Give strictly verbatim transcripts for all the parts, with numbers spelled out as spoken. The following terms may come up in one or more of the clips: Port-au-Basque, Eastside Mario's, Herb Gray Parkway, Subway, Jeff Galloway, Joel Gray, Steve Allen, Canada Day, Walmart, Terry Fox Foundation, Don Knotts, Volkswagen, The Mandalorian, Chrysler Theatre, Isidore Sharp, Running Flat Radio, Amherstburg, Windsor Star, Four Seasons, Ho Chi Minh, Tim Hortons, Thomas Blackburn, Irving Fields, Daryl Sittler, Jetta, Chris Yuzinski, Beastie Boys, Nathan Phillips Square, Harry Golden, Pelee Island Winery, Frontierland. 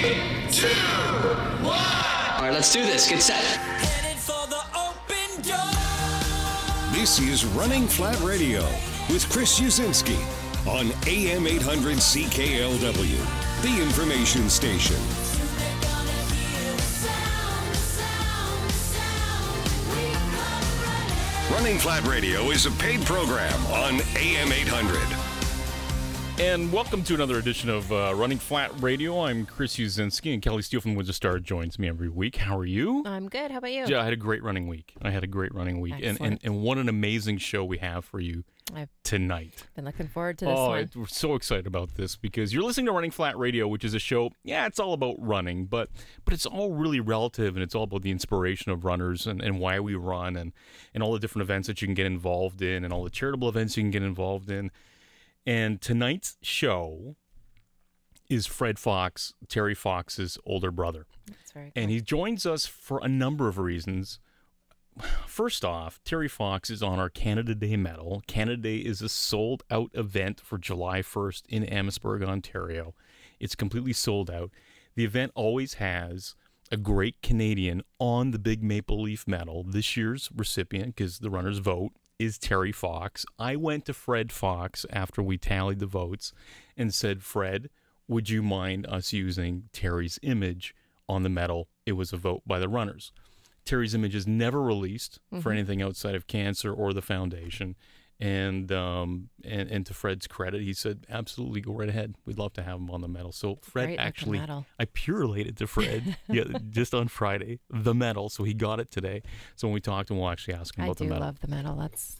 Three, two, one. All right, let's do this. Get set. Headed for the open door. This is Running Flat Radio with Chris Yuzinski on A M eight hundred C K L W, the information station. Running Flat Radio is a paid program on A M eight hundred. And welcome to another edition of uh, Running Flat Radio. I'm Chris Yuzinski, and Kelly Steele from Windsor Star joins me every week. How are you? I'm good. How about you? Yeah, I had a great running week. I had a great running week. And, and and what an amazing show we have for you I've tonight. Been looking forward to this oh, one. It, we're so excited about this because you're listening to Running Flat Radio, which is a show, yeah, it's all about running, but but it's all really relative, and it's all about the inspiration of runners and, and why we run and, and all the different events that you can get involved in and all the charitable events you can get involved in. And tonight's show is Fred Fox, Terry Fox's older brother. That's very cool. And he joins us for a number of reasons. First off, Terry Fox is on our Canada Day medal. Canada Day is a sold-out event for July first in Amherstburg, Ontario. It's completely sold out. The event always has a great Canadian on the big maple leaf medal. This year's recipient, because the runners vote, is Terry Fox. I went to Fred Fox after we tallied the votes and said, Fred, would you mind us using Terry's image on the medal? It was a vote by the runners. Terry's image is never released mm-hmm. for anything outside of cancer or the foundation. And, um, and and to Fred's credit, he said, absolutely, go right ahead. We'd love to have him on the medal. So Fred right, actually, I pure-related to Fred yeah, just on Friday, the medal. So he got it today. So when we talk to him, we'll actually ask him I about the medal. I do love the medal. That's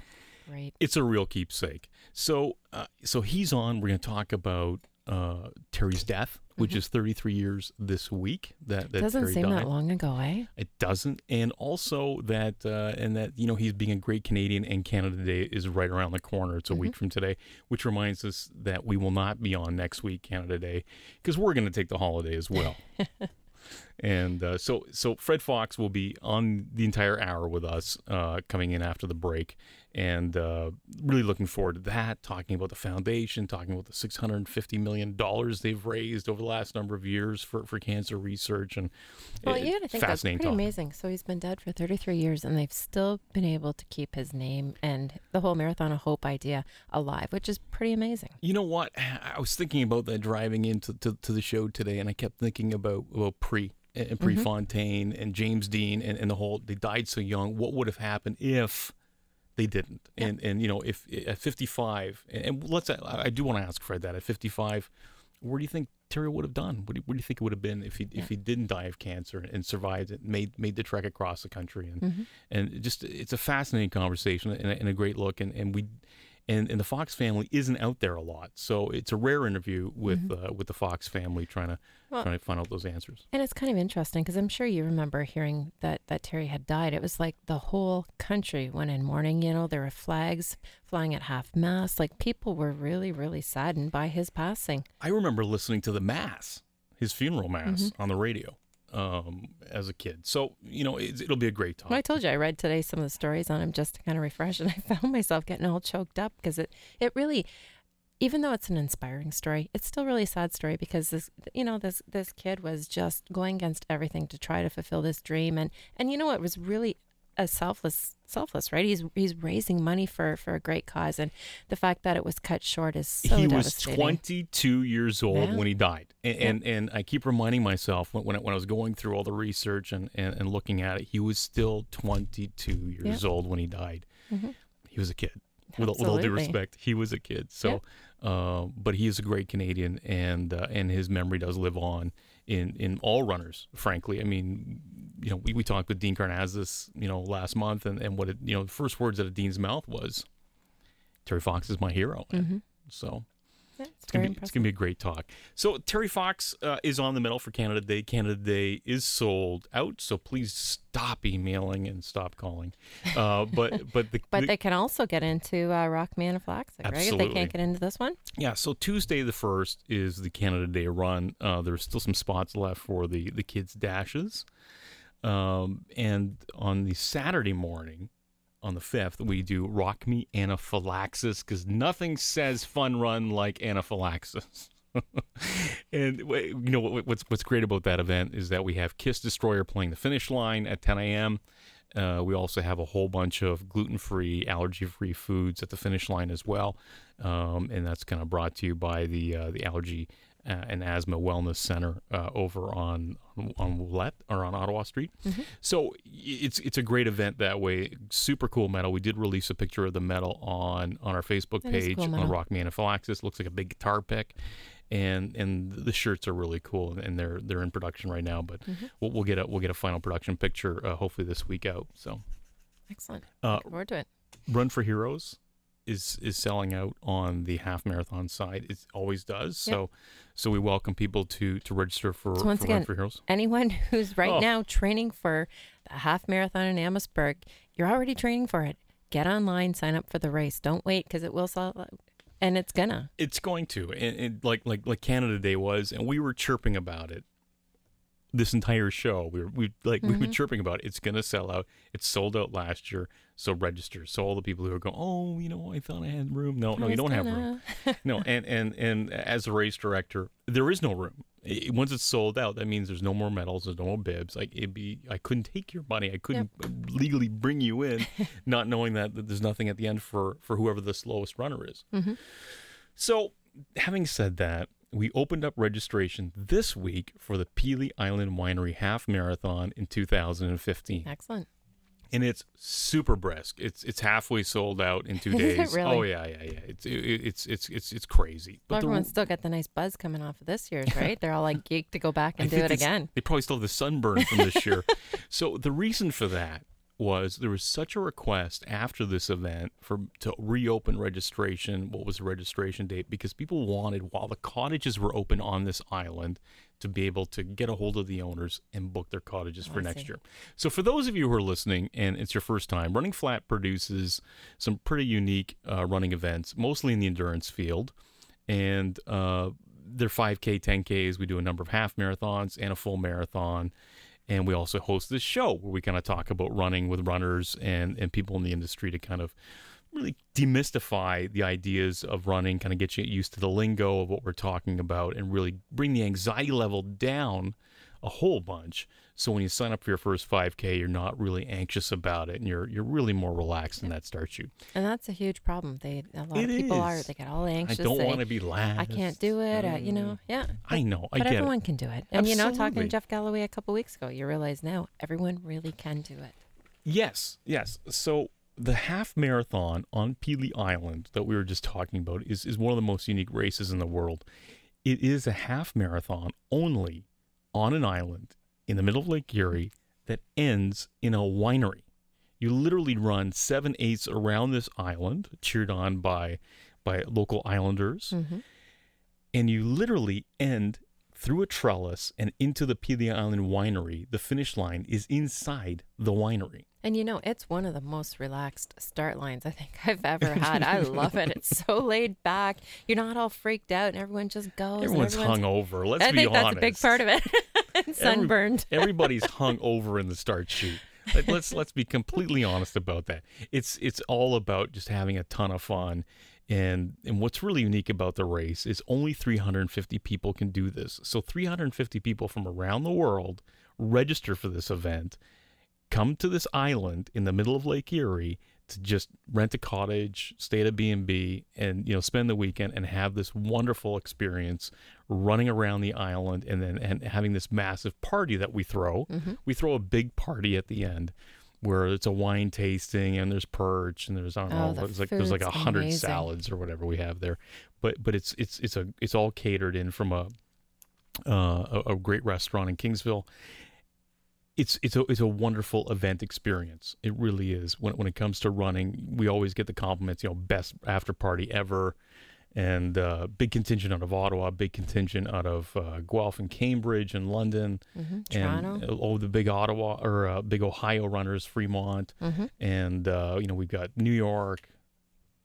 great. It's a real keepsake. So, uh, so he's on. We're going to talk about uh, Terry's death, which mm-hmm. is thirty-three years this week. That, that doesn't Terry seem died. That long ago, eh? It doesn't. And also that, uh, and that, you know, he's being a great Canadian, and Canada Day is right around the corner. It's a mm-hmm. week from today, which reminds us that we will not be on next week, Canada Day, because we're going to take the holiday as well. and uh, so, so Fred Fox will be on the entire hour with us uh, coming in after the break. And uh, really looking forward to that, talking about the foundation, talking about the six hundred fifty million dollars they've raised over the last number of years for, for cancer research. And well, you got to think that's pretty talk. amazing. So he's been dead for thirty-three years, and they've still been able to keep his name and the whole Marathon of Hope idea alive, which is pretty amazing. You know what? I was thinking about that driving into to, to the show today, and I kept thinking about, about Pre and Prefontaine mm-hmm. and James Dean and, and the whole, they died so young. What would have happened if they didn't? Yeah. And, and you know, if at fifty-five, and let's, I, I do want to ask Fred that, at fifty-five, where do you think Terry would have done? What do you, what do you think it would have been if he yeah. if he didn't die of cancer and survived it, made made the trek across the country? And mm-hmm. and just, it's a fascinating conversation and a, and a great look. And, and we and, and the Fox family isn't out there a lot. So it's a rare interview with mm-hmm. uh, with the Fox family trying to, well, trying to find out those answers. And it's kind of interesting because I'm sure you remember hearing that, that Terry had died. It was like the whole country went in mourning. You know, there were flags flying at half mast. Like people were really, really saddened by his passing. I remember listening to the mass, his funeral mass mm-hmm. on the radio um, as a kid. So, you know, it, it'll be a great talk. Well, I told you, I read today some of the stories on him just to kind of refresh, and I found myself getting all choked up because it, it really, even though it's an inspiring story, it's still really a sad story because this, you know, this, this kid was just going against everything to try to fulfill this dream. And, and you know, it was really a selfless, selfless, right? He's he's raising money for, for a great cause, and the fact that it was cut short is so devastating. He was twenty-two years old yeah. when he died, and, yeah. and and I keep reminding myself when when I, when I was going through all the research and, and, and looking at it, he was still twenty-two years yeah. old when he died. Mm-hmm. He was a kid. With, with all due respect, he was a kid. So, yeah. uh, but he is a great Canadian, and uh, and his memory does live on in in all runners. Frankly, I mean, you know, we, we talked with Dean Karnazes, you know, last month, and, and what it, you know, the first words out of Dean's mouth was, "Terry Fox is my hero." Mm-hmm. So. Yeah, it's, it's gonna be impressive. It's gonna be a great talk. So Terry Fox uh, is on the medal for Canada Day. Canada Day is sold out, so please stop emailing and stop calling. Uh, but but the, but the, they can also get into uh, Rock Me Anaphylaxis, right? If they can't get into this one. Yeah. So Tuesday the first is the Canada Day run. Uh, there's still some spots left for the the kids' dashes, um, and on the Saturday morning. On the fifth, we do Rock Me Anaphylaxis because nothing says fun run like anaphylaxis. And you know what's what's great about that event is that we have Kiss Destroyer playing the Finish Line at ten a.m. Uh, we also have a whole bunch of gluten-free, allergy-free foods at the Finish Line as well, um, and that's kind of brought to you by the uh, the Allergy and Asthma Wellness Center uh, over on on Willette or on Ottawa Street. Mm-hmm. So it's it's a great event that way. Super cool medal. We did release a picture of the medal on on our Facebook that page cool on Rock Me Anaphylaxis. Looks like a big guitar pick. And and the shirts are really cool, and they're they're in production right now. But mm-hmm. we'll, we'll get a we'll get a final production picture uh, hopefully this week out. So excellent. Uh, Looking forward to it. Run for Heroes is is selling out on the half marathon side. It always does. Yep. So so we welcome people to to register for, so once for again, Run for Heroes. Anyone who's right oh. now training for the half marathon in Amherstburg, you're already training for it. Get online, sign up for the race. Don't wait because it will sell out. And it's gonna. It's going to. And, and like, like like Canada Day was, and we were chirping about it this entire show. We were we like mm-hmm. we were chirping about it. It's gonna sell out. It sold out last year, so register. So all the people who are going, oh, you know, I thought I had room. No, I no, you don't gonna. have room. No, and, and, and as a race director, there is no room. It, once it's sold out, that means there's no more medals, there's no more bibs. Like it'd be, I couldn't take your money. I couldn't yep. legally bring you in, not knowing that, that there's nothing at the end for, for whoever the slowest runner is. Mm-hmm. So having said that, we opened up registration this week for the Pelee Island Winery Half Marathon in two thousand fifteen. Excellent. And it's super brisk. It's it's halfway sold out in two days. Is it really? Oh yeah, yeah, yeah. It's it, it's it's it's it's crazy. But well, everyone's the... still got the nice buzz coming off of this year's, right? They're all like geeked to go back and I do it again. They probably still have the sunburn from this year. So the reason for that was there was such a request after this event for to reopen registration. What was the registration date? Because people wanted, while the cottages were open on this island, to be able to get a hold of the owners and book their cottages oh, for I next see. year. So for those of you who are listening and it's your first time, Running Flat produces some pretty unique uh, running events, mostly in the endurance field. And uh, they're five K, ten Ks. We do a number of half marathons and a full marathon. And we also host this show where we kind of talk about running with runners and, and people in the industry to kind of really demystify the ideas of running, kind of get you used to the lingo of what we're talking about and really bring the anxiety level down a whole bunch. So when you sign up for your first five K, you're not really anxious about it and you're you're really more relaxed and that starts you. And that's a huge problem. They a lot it of people is. are. They get all anxious. I don't want to be last. I can't do it. Um, uh, you know, yeah. I know. I but get everyone it. can do it. And Absolutely. you know, talking to Jeff Galloway a couple weeks ago, you realize now everyone really can do it. Yes, yes. So the half marathon on Pelee Island that we were just talking about is, is one of the most unique races in the world. It is a half marathon only on an island in the middle of Lake Erie that ends in a winery. You literally run seven eighths around this island, cheered on by by local islanders, mm-hmm. and you literally end through a trellis and into the Pelee Island Winery. The finish line is inside the winery. And you know, it's one of the most relaxed start lines I think I've ever had. I love it. It's so laid back. You're not all freaked out and everyone just goes. Everyone's, everyone's hungover. Let's I be think honest. That's a big part of it. Sunburned. Every, everybody's hungover in the start sheet. Like, let's let's be completely honest about that. It's it's all about just having a ton of fun. And and what's really unique about the race is only three hundred fifty people can do this. So three hundred fifty people from around the world register for this event. Come to this island in the middle of Lake Erie to just rent a cottage, stay at a B and B, and you know spend the weekend and have this wonderful experience running around the island and then and having this massive party that we throw. Mm-hmm. We throw a big party at the end where it's a wine tasting and there's perch and there's I don't oh, know there's like there's like a hundred salads or whatever we have there, but but it's it's it's a it's all catered in from a uh, a, a great restaurant in Kingsville. It's it's a it's a wonderful event experience. It really is. When when it comes to running, we always get the compliments. You know, best after party ever, and uh, big contingent out of Ottawa, big contingent out of uh, Guelph and Cambridge and London, mm-hmm. and uh, oh the big Ottawa or uh, big Ohio runners, Fremont, mm-hmm. and uh, you know we've got New York,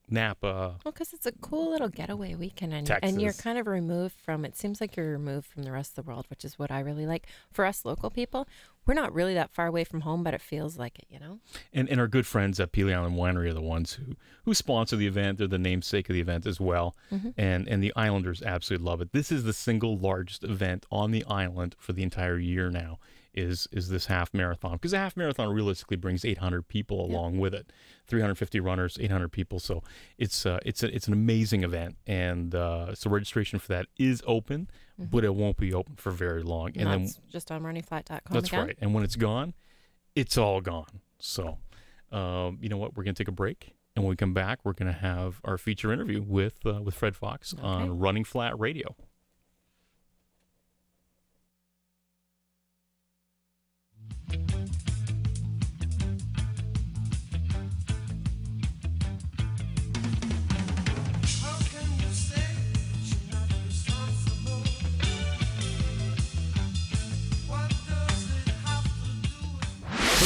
Napa. Well, because it's a cool little getaway weekend, and, and you're kind of removed from, it seems like you're removed from the rest of the world, which is what I really like. For us local people, we're not really that far away from home, but it feels like it, you know? And and our good friends at Pelee Island Winery are the ones who, who sponsor the event. They're the namesake of the event as well. Mm-hmm. And and the Islanders absolutely love it. This is the single largest event on the island for the entire year now, is is this half marathon. Because the half marathon realistically brings eight hundred people along yep. with it. three hundred fifty runners, eight hundred people. So it's uh, it's a, it's an amazing event. And uh, so registration for that is open, mm-hmm. but it won't be open for very long. And no, then, it's just on running flat dot com. That's again. Right. And when it's gone, it's all gone. So um, you know what? We're going to take a break. And when we come back, we're going to have our feature interview with, uh, with Fred Fox okay. on Running Flat Radio.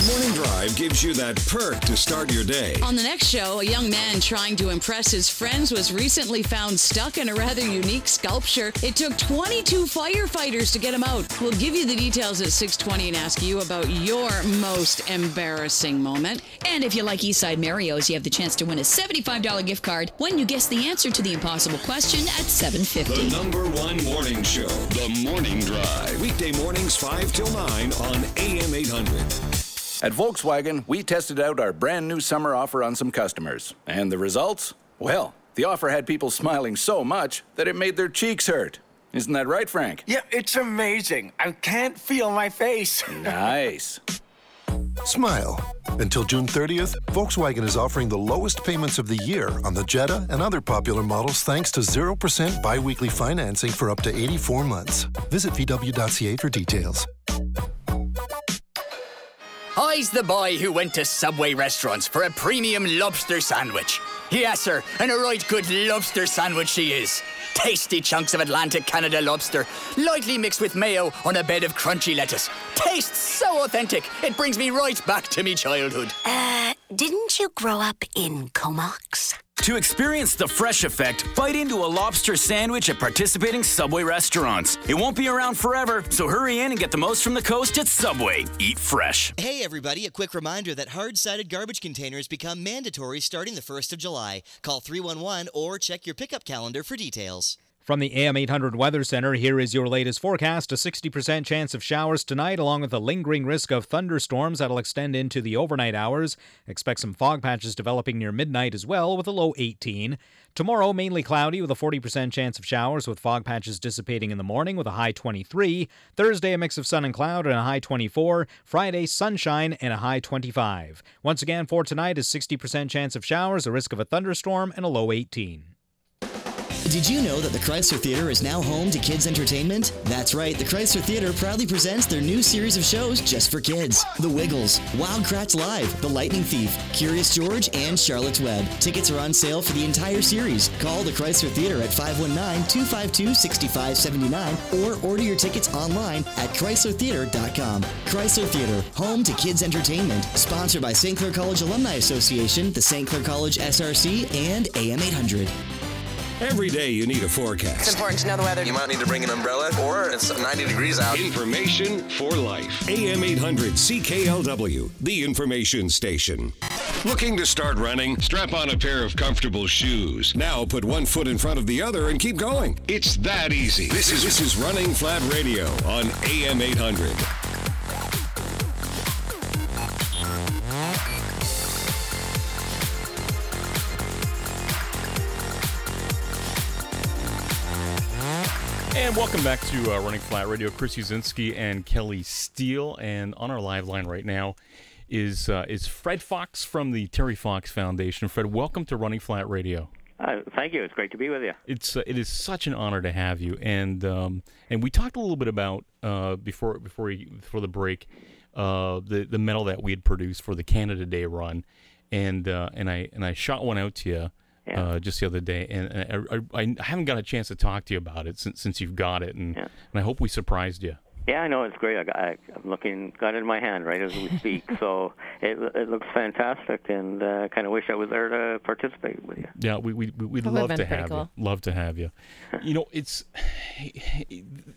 Morning Drive gives you that perk to start your day. On the next show, a young man trying to impress his friends was recently found stuck in a rather unique sculpture. It took twenty-two firefighters to get him out. We'll give you the details at six twenty and ask you about your most embarrassing moment. And if you like Eastside Mario's, you have the chance to win a seventy-five dollars gift card when you guess the answer to the impossible question at seven fifty. The number one morning show, The Morning Drive. Weekday mornings five till nine on A M eight hundred. At Volkswagen, we tested out our brand new summer offer on some customers. And the results? Well, the offer had people smiling so much that it made their cheeks hurt. Isn't that right, Frank? Yeah, it's amazing. I can't feel my face. Nice. Smile. Until June thirtieth, Volkswagen is offering the lowest payments of the year on the Jetta and other popular models thanks to zero percent biweekly financing for up to eighty-four months. Visit V W dot C A for details. I's the boy who went to Subway restaurants for a premium lobster sandwich. Yes, sir, and a right good lobster sandwich she is. Tasty chunks of Atlantic Canada lobster, lightly mixed with mayo on a bed of crunchy lettuce. Tastes so authentic, it brings me right back to me childhood. Uh, didn't you grow up in Comox? To experience the Fresh Effect, bite into a lobster sandwich at participating Subway restaurants. It won't be around forever, so hurry in and get the most from the coast at Subway. Eat fresh. Hey everybody, a quick reminder that hard-sided garbage containers become mandatory starting the first of July. Call three one one or check your pickup calendar for details. From the A M eight hundred Weather Center, here is your latest forecast. A sixty percent chance of showers tonight, along with a lingering risk of thunderstorms that'll extend into the overnight hours. Expect some fog patches developing near midnight as well, with a low eighteen. Tomorrow, mainly cloudy with a forty percent chance of showers, with fog patches dissipating in the morning with a high twenty-three. Thursday, a mix of sun and cloud and a high twenty-four. Friday, sunshine and a high twenty-five. Once again, for tonight, a sixty percent chance of showers, a risk of a thunderstorm, and a low eighteen. Did you know that the Chrysler Theatre is now home to kids' entertainment? That's right, the Chrysler Theatre proudly presents their new series of shows just for kids. The Wiggles, Wildcrats Live, The Lightning Thief, Curious George, and Charlotte's Web. Tickets are on sale for the entire series. Call the Chrysler Theatre at five one nine, two five two, six five seven nine or order your tickets online at Chrysler Theatre dot com. Chrysler Theatre, home to kids' entertainment. Sponsored by Saint Clair College Alumni Association, the Saint Clair College S R C, and A M eight hundred. Every day you need a forecast. It's important to know the weather. You might need to bring an umbrella, or it's ninety degrees out. Information for life. A M eight hundred C K L W, the information station. Looking to start running? Strap on a pair of comfortable shoes. Now put one foot in front of the other and keep going. It's that easy. This is, this is Running Flat Radio on A M eight hundred. And welcome back to uh, Running Flat Radio. Chris Yuzinski and Kelly Steele. And on our live line right now is uh, is Fred Fox from the Terry Fox Foundation. Fred, welcome to Running Flat Radio. Uh, thank you. It's great to be with you. It's uh, it is such an honor to have you. And um, and we talked a little bit about uh, before before we, before the break uh, the the medal that we had produced for the Canada Day run, and uh, and I and I shot one out to you. Yeah. Uh, just the other day, and, and I, I, I haven't got a chance to talk to you about it since since you've got it, and, yeah. and I hope we surprised you. Yeah, I know, it's great. I got, I, I'm looking, got it in my hand right as we speak, so it it looks fantastic, and uh, kind of wish I was there to participate with you. Yeah, we we we'd love to have cool. you. Love to have you. You know, it's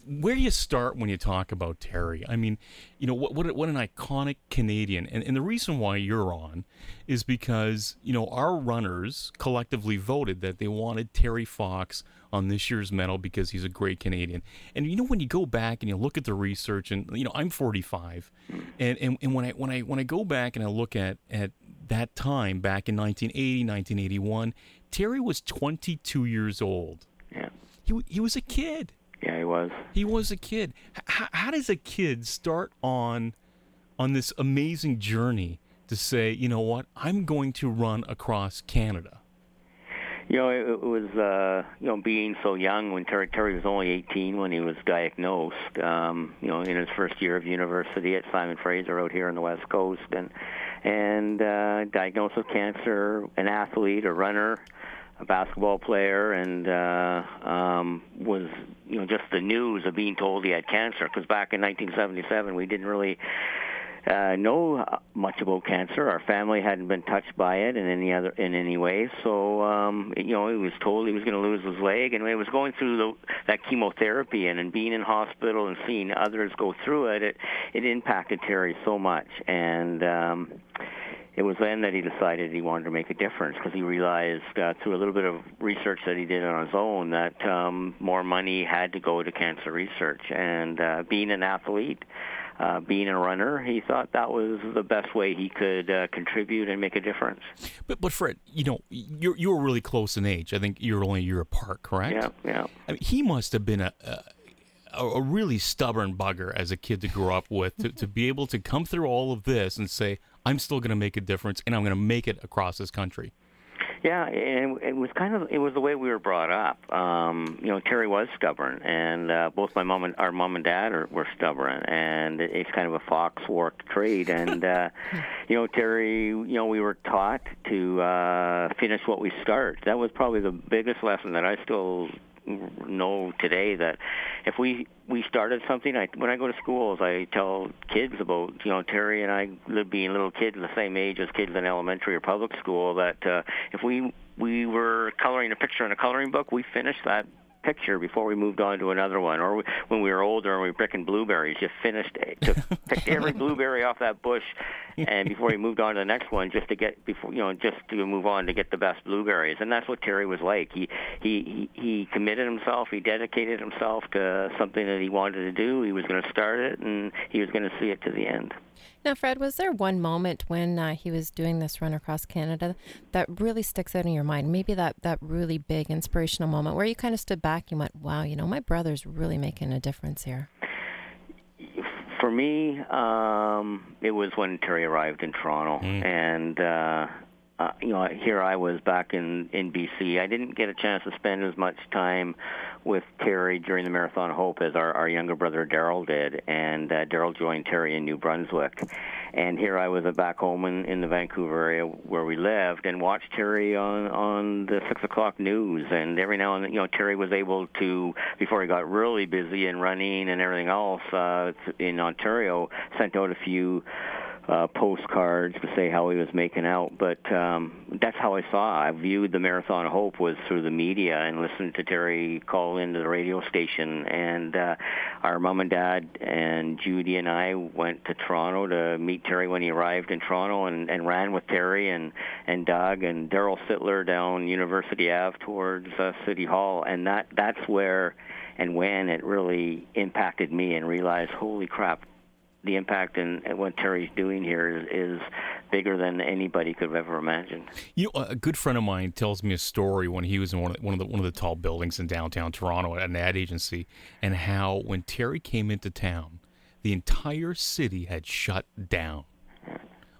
where do you start when you talk about Terry? I mean, you know, what what what an iconic Canadian, and and the reason why you're on is because you know our runners collectively voted that they wanted Terry Fox on this year's medal because he's a great Canadian. And you know, when you go back and you look at the research, and you know, I'm forty-five, and, and, and when I when I when I go back and I look at, at that time back in nineteen eighty, nineteen eighty-one, Terry was twenty-two years old. Yeah, he he was a kid. Yeah, he was. He was a kid. H- how does a kid start on on this amazing journey to say, you know what, I'm going to run across Canada? You know, it, it was, uh, you know, being so young when Terry, Terry was only eighteen when he was diagnosed, um, you know, in his first year of university at Simon Fraser out here on the West Coast, and, and uh, diagnosed with cancer, an athlete, a runner, a basketball player, and uh, um, was, you know, just the news of being told he had cancer, because back in nineteen seventy-seven we didn't really Uh, know much about cancer. Our family hadn't been touched by it in any other in any way. So um, you know, he was told he was going to lose his leg, and when he was going through the, that chemotherapy and, and being in hospital and seeing others go through it, it, it impacted Terry so much. And um, it was then that he decided he wanted to make a difference, because he realized uh, through a little bit of research that he did on his own that um, more money had to go to cancer research. And uh, being an athlete, Uh, being a runner, he thought that was the best way he could uh, contribute and make a difference. But, but Fred, you know, you you were really close in age. I think you're only a year apart, correct? Yeah, yeah. I mean, he must have been a, a a really stubborn bugger as a kid to grow up with, to, to be able to come through all of this and say, I'm still going to make a difference, and I'm going to make it across this country. Yeah, and it was kind of it was the way we were brought up. Um, you know, Terry was stubborn, and uh, both my mom and our mom and dad are, were stubborn, and it's kind of a Fox work trade. And uh, you know, Terry, you know, we were taught to uh, finish what we start. That was probably the biggest lesson that I still know today, that if we we started something, I, when I go to schools, I tell kids about, you know, Terry and I being little kids the same age as kids in elementary or public school, that uh, if we we were coloring a picture in a coloring book, we finished that picture before we moved on to another one. Or we, when we were older and we were picking blueberries, just finished just picked every blueberry off that bush, and before we moved on to the next one, just to get before you know, just to move on to get the best blueberries. And that's what Terry was like. He he he, he committed himself. He dedicated himself to something that he wanted to do. He was going to start it, and he was going to see it to the end. Now, Fred, was there one moment when uh, he was doing this run across Canada that really sticks out in your mind? Maybe that, that really big inspirational moment where you kind of stood back and went, wow, you know, my brother's really making a difference here. For me, um, it was when Terry arrived in Toronto. Mm. And, uh, uh, you know, here I was back in, in B C. I didn't get a chance to spend as much time with Terry during the Marathon of Hope as our, our younger brother Daryl did, and uh, Daryl joined Terry in New Brunswick. And here I was back home in, in the Vancouver area where we lived, and watched Terry on, on the six o'clock news. And every now and then, you know, Terry was able to, before he got really busy in running and everything else uh, in Ontario, sent out a few Uh, postcards to say how he was making out, but um, that's how I saw. I viewed the Marathon of Hope was through the media, and listened to Terry call into the radio station. And uh, our mom and dad and Judy and I went to Toronto to meet Terry when he arrived in Toronto, and, and ran with Terry and, and Doug and Daryl Sittler down University Avenue towards uh, City Hall, and that that's where and when it really impacted me, and realized, holy crap, the impact and what Terry's doing here is, is bigger than anybody could have ever imagined. You know, a good friend of mine tells me a story when he was in one of the, one of the one of the tall buildings in downtown Toronto at an ad agency, and how when Terry came into town, the entire city had shut down,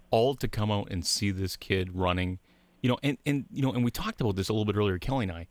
all to come out and see this kid running. You know, and, and you know, and we talked about this a little bit earlier, Kelly and I.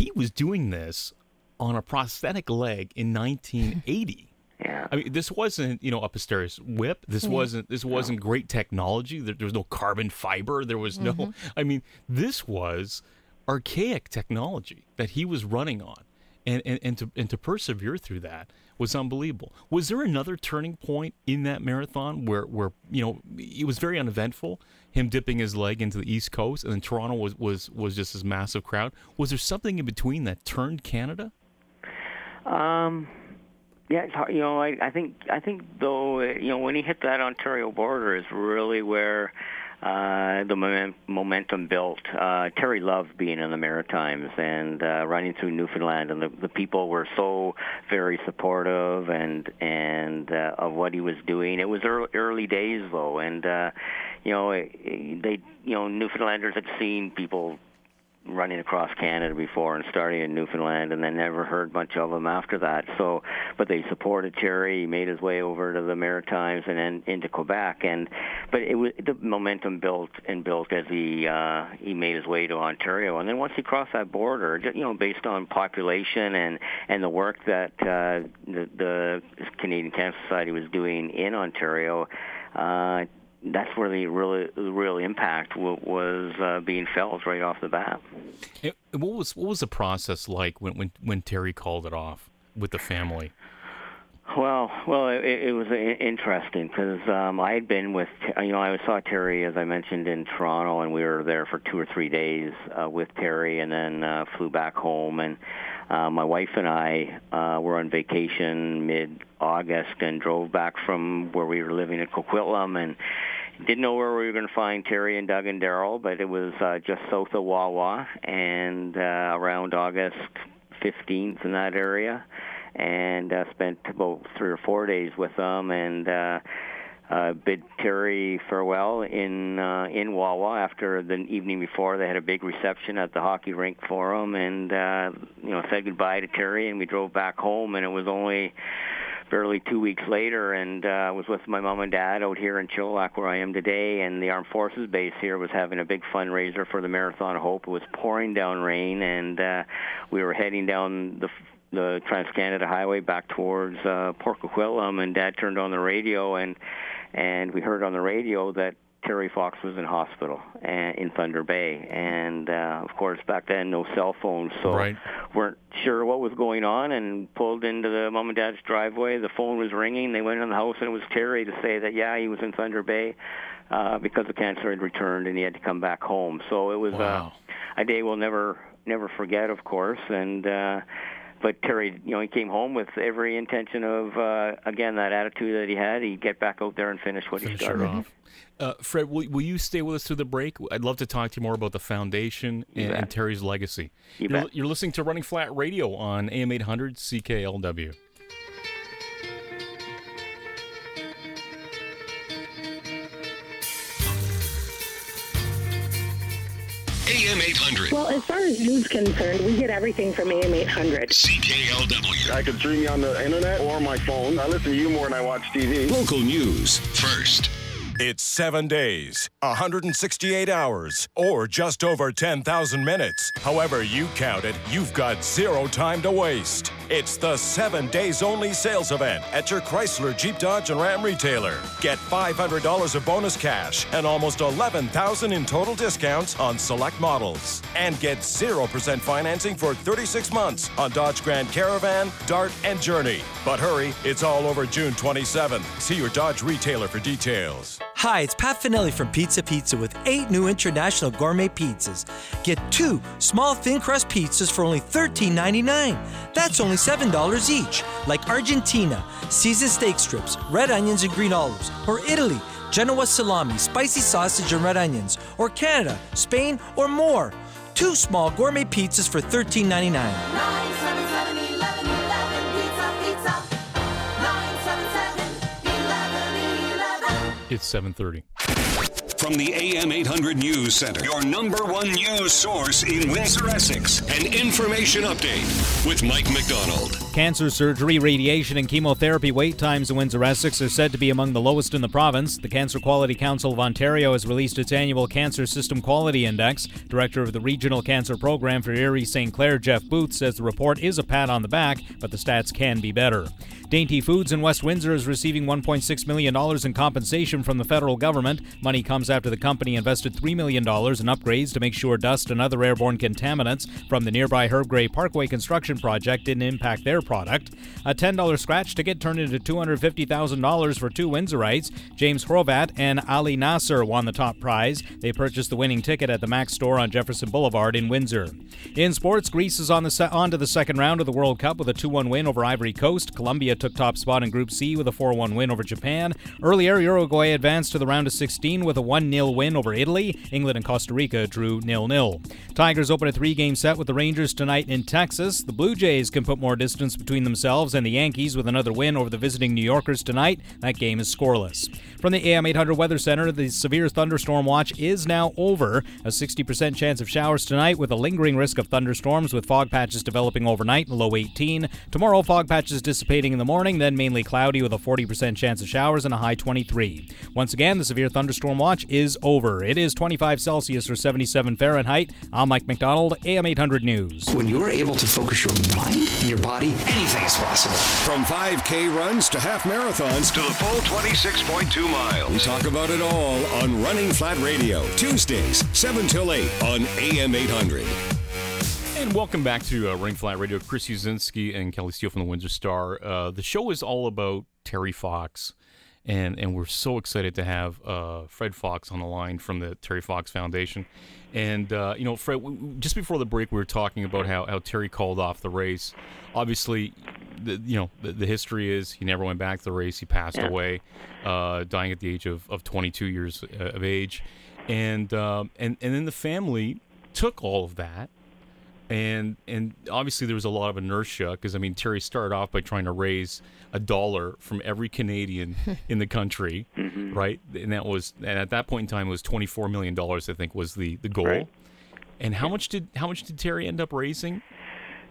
He was doing this on a prosthetic leg in nineteen eighty. Yeah. I mean, this wasn't, you know, a Pistaris whip. This mm-hmm. wasn't this wasn't no. great technology. There, there was no carbon fiber. There was mm-hmm. no, I mean, this was archaic technology that he was running on. and, and, and to and to persevere through that was unbelievable. Was there another turning point in that marathon where, where you know, it was very uneventful, him dipping his leg into the East Coast, and then Toronto was, was, was just this massive crowd? Was there something in between that turned Canada? Um, yeah, it's hard, you know, I, I think I think though, you know, when he hit that Ontario border is really where uh, the mom- momentum built. Uh, Terry loved being in the Maritimes and uh, running through Newfoundland, and the, the people were so very supportive and and uh, of what he was doing. It was early, early days though, and uh, you know, they you know Newfoundlanders had seen people running across Canada before and starting in Newfoundland, and then never heard much of him after that. So, but they supported Terry. He made his way over to the Maritimes and then into Quebec. And but it was, the momentum built and built as he uh, he made his way to Ontario. And then once he crossed that border, you know, based on population and, and the work that uh, the, the Canadian Cancer Society was doing in Ontario, uh, that's where the real, real impact was uh, being felt right off the bat. It, what was what was the process like when, when, when Terry called it off with the family? Well, well, it, it was interesting because um, I had been with, you know, I saw Terry, as I mentioned, in Toronto, and we were there for two or three days uh, with Terry, and then uh, flew back home. And uh, my wife and I uh, were on vacation mid-August and drove back from where we were living in Coquitlam, and didn't know where we were going to find Terry and Doug and Daryl, but it was uh, just south of Wawa, and uh, around August fifteenth in that area. And uh, spent about three or four days with them, and uh, uh, bid Terry farewell in uh, in Wawa. After the evening before, they had a big reception at the hockey rink for him, and uh, you know said goodbye to Terry, and we drove back home. And it was only barely two weeks later, and I uh, was with my mom and dad out here in Chilliwack, where I am today, and the Armed Forces Base here was having a big fundraiser for the Marathon of Hope. It was pouring down rain, and uh, we were heading down the the Trans-Canada Highway back towards uh, Port Coquitlam, and Dad turned on the radio, and and we heard on the radio that Terry Fox was in hospital and, in Thunder Bay. And, uh, of course, back then, no cell phones, so right. Weren't sure what was going on, and pulled into the Mom and Dad's driveway. The phone was ringing. They went in the house, and it was Terry to say that, yeah, he was in Thunder Bay uh, because the cancer had returned, and he had to come back home. So it was wow. uh, a day we'll never, never forget, of course, and... Uh, But Terry, you know, he came home with every intention of, uh, again, that attitude that he had. He'd get back out there and finish what finish he started. Off. Uh, Fred, will, will you stay with us through the break? I'd love to talk to you more about the foundation and, and Terry's legacy. You you're, you're listening to Running Flat Radio on A M eight hundred C K L W. A M eight hundred. Well, as far as news concerned, we get everything from A M eight hundred. C K L W. I could stream you on the internet or my phone. I listen to you more than I watch T V. Local news first. It's seven days, one hundred sixty-eight hours, or just over ten thousand minutes. However you count it, you've got zero time to waste. It's the seven days only sales event at your Chrysler, Jeep, Dodge, and Ram retailer. Get five hundred dollars of bonus cash and almost eleven thousand dollars in total discounts on select models. And get zero percent financing for thirty-six months on Dodge Grand Caravan, Dart, and Journey. But hurry, it's all over June twenty-seventh. See your Dodge retailer for details. Hi, it's Pat Finelli from Pizza Pizza with eight new international gourmet pizzas. Get two small thin crust pizzas for only thirteen ninety-nine. That's only seven dollars each, like Argentina, seasoned steak strips, red onions and green olives, or Italy, Genoa salami, spicy sausage and red onions, or Canada, Spain, or more. Two small gourmet pizzas for thirteen ninety-nine. It's seven thirty. From the A M eight hundred News Center, your number one news source in Windsor, Essex. An information update with Mike McDonald. Cancer surgery, radiation, and chemotherapy wait times in Windsor-Essex are said to be among the lowest in the province. The Cancer Quality Council of Ontario has released its annual Cancer System Quality Index. Director of the Regional Cancer Program for Erie Saint Clair, Jeff Booth, says the report is a pat on the back, but the stats can be better. Dainty Foods in West Windsor is receiving one point six million dollars in compensation from the federal government. Money comes after the company invested three million dollars in upgrades to make sure dust and other airborne contaminants from the nearby Herb Gray Parkway construction project didn't impact their product. A ten dollars scratch ticket turned into two hundred fifty thousand dollars for two Windsorites. James Horvat and Ali Nasser won the top prize. They purchased the winning ticket at the Max store on Jefferson Boulevard in Windsor. In sports, Greece is on the se- on to the second round of the World Cup with a two one win over Ivory Coast. Colombia took top spot in Group C with a four one win over Japan. Earlier, Uruguay advanced to the round of sixteen with a one nil win over Italy. England and Costa Rica drew nil nil. Tigers open a three-game set with the Rangers tonight in Texas. The Blue Jays can put more distance between themselves and the Yankees with another win over the visiting New Yorkers tonight. That game is scoreless. From the A M eight hundred Weather Center, the severe thunderstorm watch is now over. A sixty percent chance of showers tonight with a lingering risk of thunderstorms with fog patches developing overnight and low eighteen. Tomorrow, fog patches dissipating in the morning, then mainly cloudy with a forty percent chance of showers and a high twenty-three. Once again, the severe thunderstorm watch is over. It is twenty-five Celsius or seventy-seven Fahrenheit. I'm Mike McDonald, A M eight hundred News. When you're able to focus your mind and your body, anything is possible. From five K runs to half marathons to the full twenty-six point two miles. We talk about it all on Running Flat Radio, Tuesdays, seven till eight on A M eight hundred. And welcome back to uh, Running Flat Radio. Chris Yuzinski and Kelly Steele from the Windsor Star. Uh, the show is all about Terry Fox, and, and we're so excited to have uh, Fred Fox on the line from the Terry Fox Foundation. And, uh, you know, Fred, we, just before the break, we were talking about how, how Terry called off the race. Obviously, the, you know, the, the history is he never went back to the race. He passed yeah. away, uh, dying at the age of, of twenty-two years of age. And, um, and, and then the family took all of that. And and obviously there was a lot of inertia because, I mean, Terry started off by trying to raise a dollar from every Canadian in the country, mm-hmm. right? And that was, and at that point in time, it was twenty-four million dollars, I think, was the, the goal. Right. And how much did how much did Terry end up raising?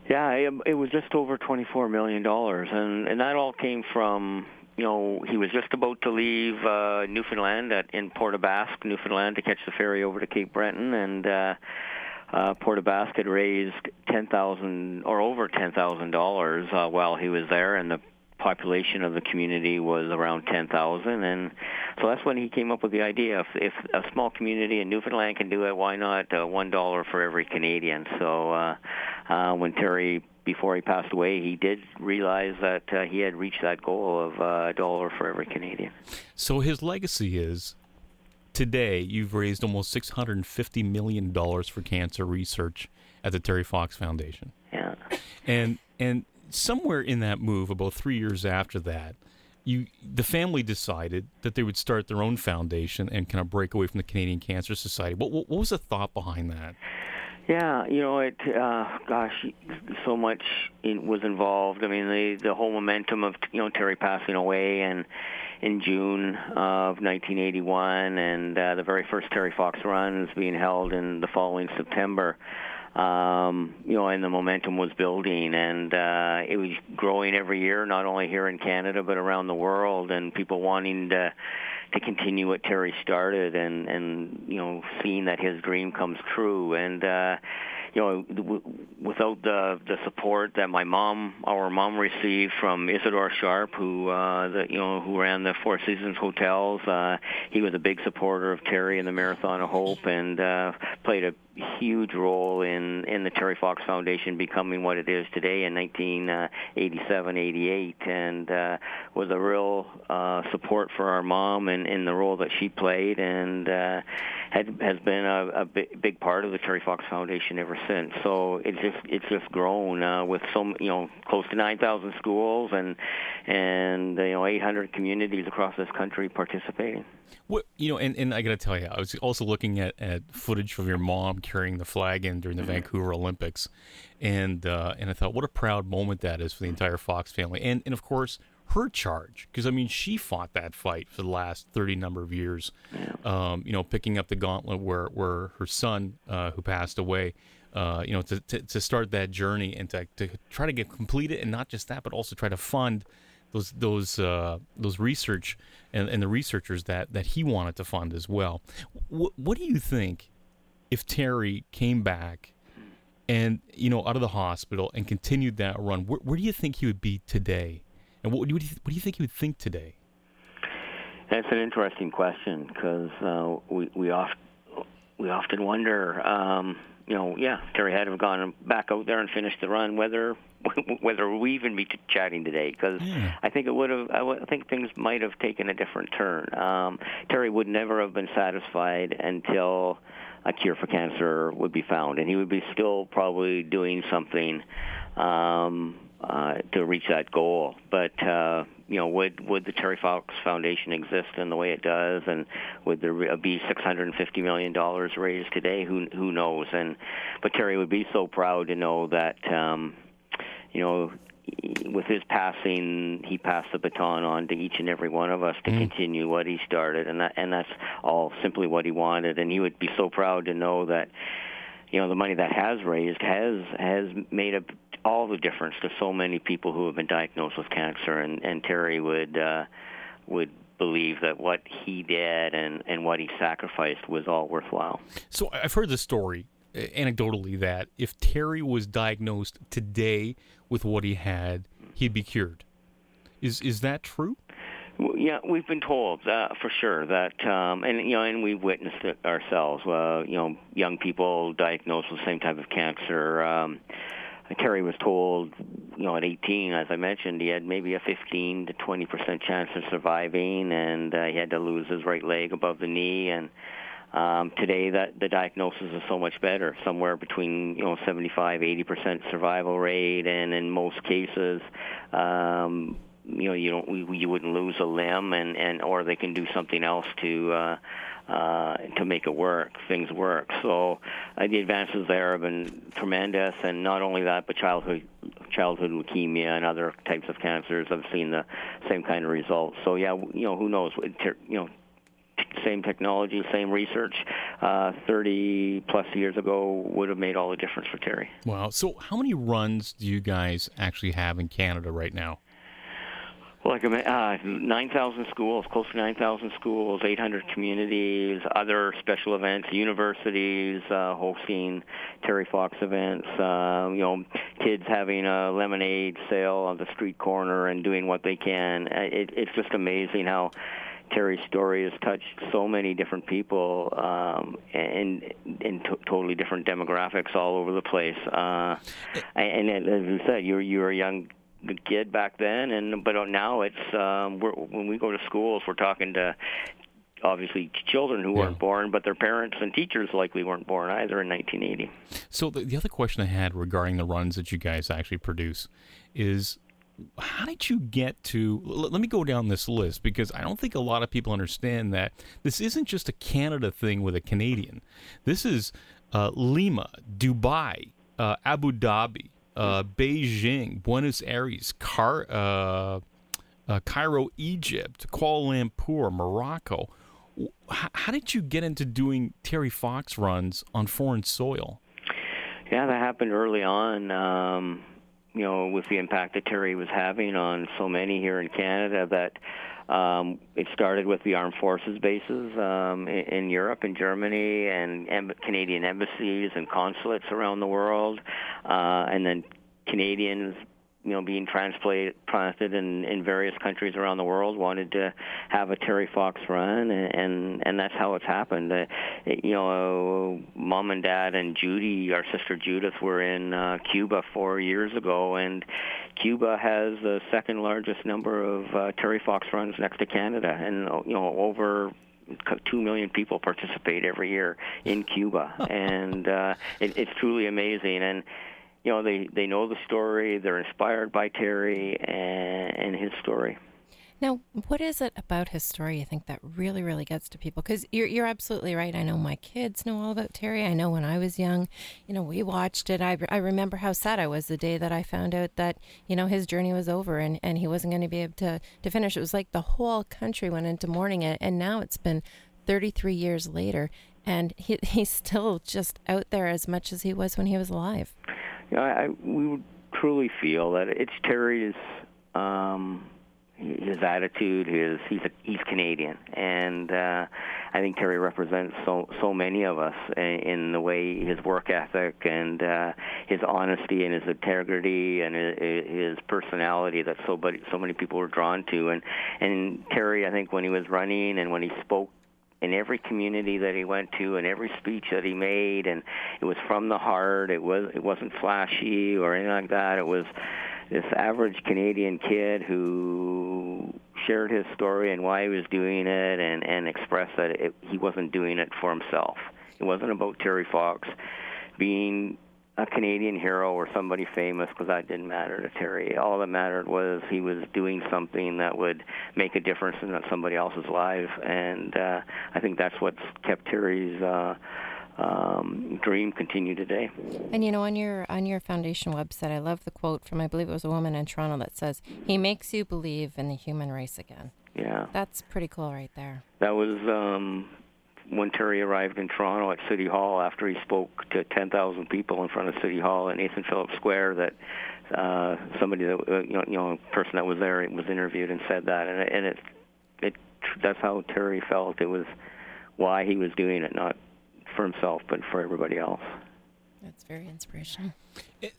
Yeah, it, it was just over twenty-four million dollars. And, and that all came from, you know, he was just about to leave uh, Newfoundland at, in Port-au-Basque, Newfoundland, to catch the ferry over to Cape Breton. And, uh Uh, Port-au-Basque had raised ten thousand or over ten thousand uh, dollars while he was there, and the population of the community was around ten thousand. And so that's when he came up with the idea: if, if a small community in Newfoundland can do it, why not uh, one dollar for every Canadian? So uh, uh, when Terry, before he passed away, he did realize that uh, he had reached that goal of uh, a dollar for every Canadian. So his legacy is, today, you've raised almost six hundred fifty million dollars for cancer research at the Terry Fox Foundation. Yeah. And and somewhere in that move, about three years after that, you the family decided that they would start their own foundation and kind of break away from the Canadian Cancer Society. What, what, what was the thought behind that? Yeah, you know, it. Uh, gosh, so much in, was involved. I mean, the the whole momentum of, you know, Terry passing away and in June of nineteen eighty-one, and uh, the very first Terry Fox Run is being held in the following September. Um, you know, and the momentum was building, and uh, it was growing every year, not only here in Canada but around the world, and people wanting to to continue what Terry started, and, and you know, seeing that his dream comes true. And uh, you know, w- without the the support that my mom, our mom, received from Isidore Sharp, who uh, the, you know, who ran the Four Seasons hotels, uh, he was a big supporter of Terry and the Marathon of Hope, and uh, played a huge role in, in the Terry Fox Foundation becoming what it is today in nineteen eighty-seven eighty-eight, and uh, was a real uh, support for our mom in, in the role that she played, and uh, had, has been a, a big, big part of the Terry Fox Foundation ever since. So it's just it's just grown uh, with some, you know, close to nine thousand schools and and you know eight hundred communities across this country participating. What, you know, and, and I got to tell you, I was also looking at, at footage from your mom carrying the flag in during the mm-hmm. Vancouver Olympics, and uh, and I thought, what a proud moment that is for the entire Fox family, and and of course her charge, because I mean she fought that fight for the last thirty number of years, yeah. um, you know, picking up the gauntlet where where her son, uh, who passed away, uh, you know, to, to, to start that journey and to, to try to get completed, and not just that, but also try to fund those those uh, those research and, and the researchers that, that he wanted to fund as well. W- what do you think if Terry came back and, you know, out of the hospital and continued that run? Wh- where do you think he would be today? And what, what, do you, what do you think he would think today? That's an interesting question, because uh, we we often we often wonder, um, you know, yeah, Terry had to have gone back out there and finished the run, whether whether we even be chatting today, because yeah. I think it would have. I, I think things might have taken a different turn. Um, Terry would never have been satisfied until a cure for cancer would be found, and he would be still probably doing something um, uh, to reach that goal. But uh, you know, would would the Terry Fox Foundation exist in the way it does, and would there be six hundred fifty million dollars raised today? Who who knows? And but Terry would be so proud to know that um, you know, with his passing, he passed the baton on to each and every one of us to mm. continue what he started, and that, and that's all simply what he wanted. And he would be so proud to know that, you know, the money that has raised has has made a, all the difference to so many people who have been diagnosed with cancer. And, and Terry would uh, would believe that what he did and, and what he sacrificed was all worthwhile. So I've heard this story anecdotally that if Terry was diagnosed today with what he had, he'd be cured. Is is that true? Well, yeah, we've been told uh, for sure that, um, and you know, and we've witnessed it ourselves. Uh, you know, young people diagnosed with the same type of cancer. Um, Terry was told, you know, at eighteen, as I mentioned, he had maybe a fifteen to twenty percent chance of surviving, and uh, he had to lose his right leg above the knee. And Um, today, that the diagnosis is so much better, somewhere between, you know, seventy-five, eighty percent survival rate, and in most cases, um, you know, you don't, you wouldn't lose a limb, and, and or they can do something else to uh, uh, to make it work, things work. So uh, the advances there have been tremendous, and not only that, but childhood childhood leukemia and other types of cancers have seen the same kind of results. So yeah, you know, who knows, you know. Same technology, same research, uh, thirty plus years ago would have made all the difference for Terry. Wow. So how many runs do you guys actually have in Canada right now? Well, like uh, nine thousand schools, close to nine thousand schools, eight hundred communities, other special events, universities uh, hosting Terry Fox events, uh, you know, kids having a lemonade sale on the street corner and doing what they can. It, it's just amazing how Terry's story has touched so many different people um, and in t- totally different demographics all over the place. Uh, and, and as you said, you were, you were a young kid back then, and but now it's um, we're, when we go to schools, we're talking to obviously children who yeah. weren't born, but their parents and teachers likely weren't born either in nineteen eighty. So the, the other question I had regarding the runs that you guys actually produce is, how did you get to, let me go down this list, because I don't think a lot of people understand that this isn't just a Canada thing with a Canadian. This is uh, Lima, Dubai, uh, Abu Dhabi, uh, Beijing, Buenos Aires, Car- uh, uh, Cairo, Egypt, Kuala Lumpur, Morocco. H- how did you get into doing Terry Fox runs on foreign soil? Yeah, that happened early on. Um you know, with the impact that Terry was having on so many here in Canada, that um, it started with the Armed Forces bases um, in, in Europe and Germany and em- Canadian embassies and consulates around the world, uh, and then Canadians, you know, being transplanted in, in various countries around the world wanted to have a Terry Fox run, and and, and that's how it's happened. Uh, it, you know, uh, Mom and Dad and Judy, our sister Judith, were in uh, Cuba four years ago, and Cuba has the second largest number of uh, Terry Fox runs next to Canada, and, you know, over Two million people participate every year in Cuba, and uh, it, it's truly amazing. And you know, they, they know the story, they're inspired by Terry and, and his story. Now, what is it about his story you think that really, really gets to people? Because you're, you're absolutely right. I know my kids know all about Terry. I know when I was young, you know, we watched it. I, I remember how sad I was the day that I found out that, you know, his journey was over and, and he wasn't going to be able to, to finish. It was like the whole country went into mourning, and, and now it's been thirty-three years later. and he, he's still just out there as much as he was when he was alive. You know, I, I we truly feel that it's Terry's um, his attitude. His he's a, he's Canadian, and uh, I think Terry represents so so many of us in, in the way his work ethic and uh, his honesty and his integrity and his, his personality that so but so many people were drawn to. And and Terry, I think, when he was running and when he spoke. In every community that he went to, and every speech that he made, and it was from the heart. It was it wasn't flashy or anything like that. It was this average Canadian kid who shared his story and why he was doing it, and and expressed that it, he wasn't doing it for himself. It wasn't about Terry Fox being a Canadian hero or somebody famous, because that didn't matter to Terry. All that mattered was he was doing something that would make a difference in somebody else's life, and uh, I think that's what's kept Terry's uh, um, dream continue today. And you know, on your on your foundation website, I love the quote from, I believe it was a woman in Toronto that says, "He makes you believe in the human race again." Yeah, that's pretty cool, right there. That was. Um, When Terry arrived in Toronto at City Hall after he spoke to ten thousand people in front of City Hall at Nathan Phillips Square, that uh, somebody, that, uh, you know, you know, a person that was there was interviewed and said that, and, and it, it, that's how Terry felt. It was why he was doing it, not for himself, but for everybody else. That's very inspirational.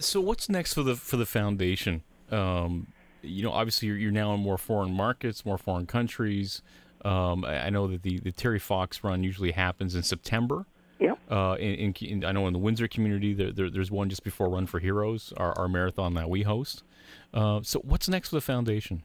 So, what's next for the for the foundation? Um, you know, obviously, you're, you're now in more foreign markets, more foreign countries. Um, I know that the, the Terry Fox run usually happens in September. Yeah. Uh, in, in, in, I know in the Windsor community, there, there, there's one just before Run for Heroes, our, our marathon that we host. Uh, so what's next for the foundation?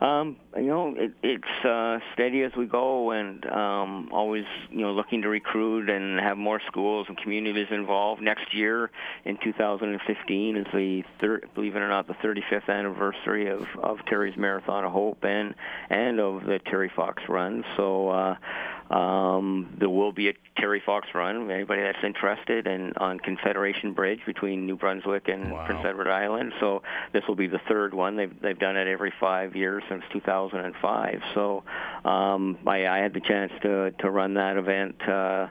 Um, you know, it, it's uh, steady as we go, and um, always, you know, looking to recruit and have more schools and communities involved. Next year, in two thousand fifteen, is the thir- believe it or not, the thirty-fifth anniversary of, of Terry's Marathon of Hope and and of the Terry Fox Run. So uh, um, there will be a Terry Fox Run. Anybody that's interested, in on Confederation Bridge between New Brunswick and wow. Prince Edward Island. So this will be the third one. They've they've done it every five years. Since two thousand five, so um, I, I had the chance to, to run that event uh,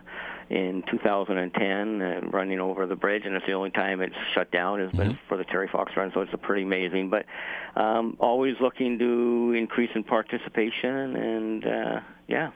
in two thousand ten, uh, running over the bridge, and it's the only time it's shut down has been mm-hmm. for the Terry Fox Run, so it's a pretty amazing. But um, always looking to increase in participation, and uh, yeah.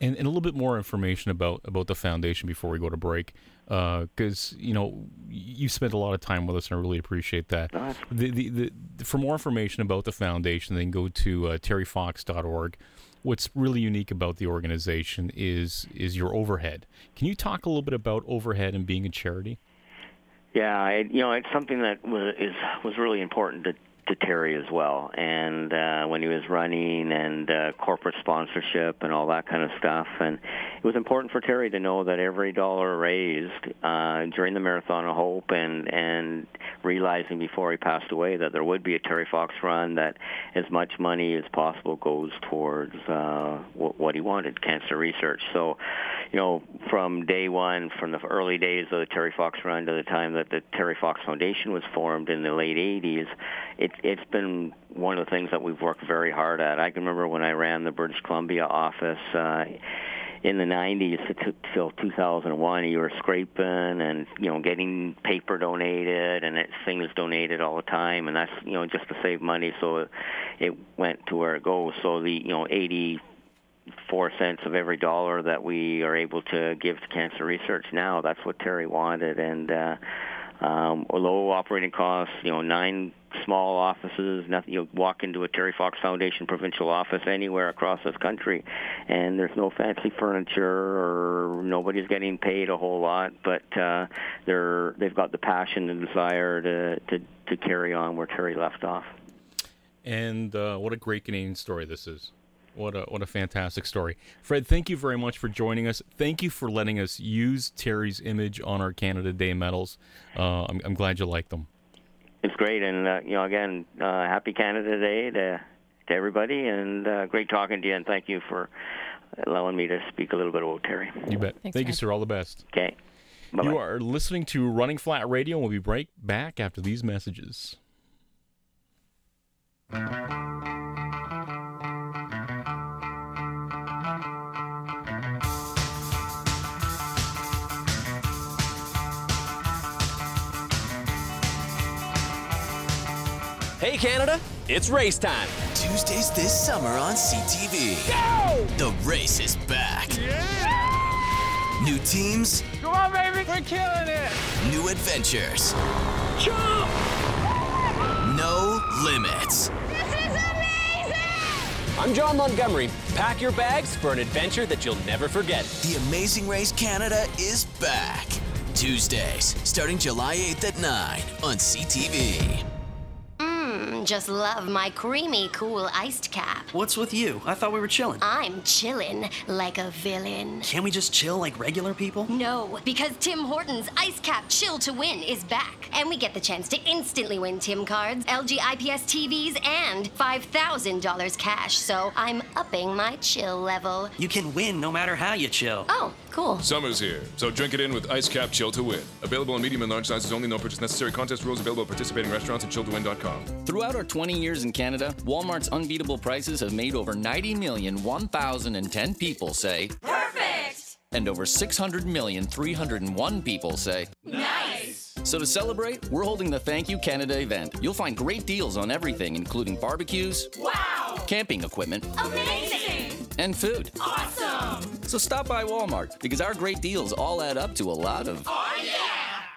And, and a little bit more information about, about the foundation before we go to break, because uh, you know you spent a lot of time with us, and I really appreciate that. The, the, the, for more information about the foundation, then go to uh, terry fox dot org. What's really unique about the organization is is your overhead. Can you talk a little bit about overhead and being a charity? Yeah, it, you know it's something that was is, was really important to. to Terry as well, and uh, when he was running, and uh, corporate sponsorship and all that kind of stuff. And it was important for Terry to know that every dollar raised uh, during the Marathon of Hope, and and realizing before he passed away that there would be a Terry Fox Run, that as much money as possible goes towards uh, w- what he wanted, cancer research. So, you know, from day one, from the early days of the Terry Fox Run to the time that the Terry Fox Foundation was formed in the late eighties, it It's been one of the things that we've worked very hard at. I can remember when I ran the British Columbia office uh, in the nineties to t- till two thousand one, you were scraping and, you know, getting paper donated, and it, things donated all the time, and that's, you know, just to save money, so it, it went to where it goes. So the, you know, eighty-four cents of every dollar that we are able to give to cancer research now, that's what Terry wanted, and uh, um, low operating costs, you know, nine small offices. Nothing. You walk into a Terry Fox Foundation provincial office anywhere across this country, and there's no fancy furniture, or nobody's getting paid a whole lot, but uh, they're they've got the passion and desire to, to, to carry on where Terry left off. And uh, what a great Canadian story this is. What a what a fantastic story. Fred, thank you very much for joining us. Thank you for letting us use Terry's image on our Canada Day medals. Uh, I'm, I'm glad you like them. It's great, and uh, you know, again, uh, happy Canada Day to, to everybody, and uh, great talking to you, and thank you for allowing me to speak a little bit about Terry. You bet. Thanks, thank Dad. you, sir. All the best. Okay. Bye-bye. You are listening to Running Flat Radio, and we'll be right back after these messages. Hey, Canada, it's race time. Tuesdays this summer on C T V. Go! The race is back. Yeah! New teams. Come on, baby. We're killing it. New adventures. Jump! No limits. This is amazing! I'm John Montgomery. Pack your bags for an adventure that you'll never forget. The Amazing Race Canada is back. Tuesdays, starting July eighth at nine on C T V. Just love my creamy, cool iced cap. What's with you? I thought we were chilling. I'm chilling like a villain. Can't we just chill like regular people? No, because Tim Hortons' Ice Cap Chill to Win is back. And we get the chance to instantly win Tim cards, L G I P S T Vs, and five thousand dollars cash. So I'm upping my chill level. You can win no matter how you chill. Oh, cool. Summer's here, so drink it in with Ice Cap Chill to Win. Available in medium and large sizes only. No purchase necessary. Contest rules available at participating restaurants and chill to win dot com. Throughout After twenty years in Canada, Walmart's unbeatable prices have made over ninety million one thousand ten people say, perfect! And over six hundred million three hundred one people say, nice! So to celebrate, we're holding the Thank You Canada event. You'll find great deals on everything, including barbecues, wow! Camping equipment, amazing! And food, awesome! So stop by Walmart, because our great deals all add up to a lot of, oh yeah!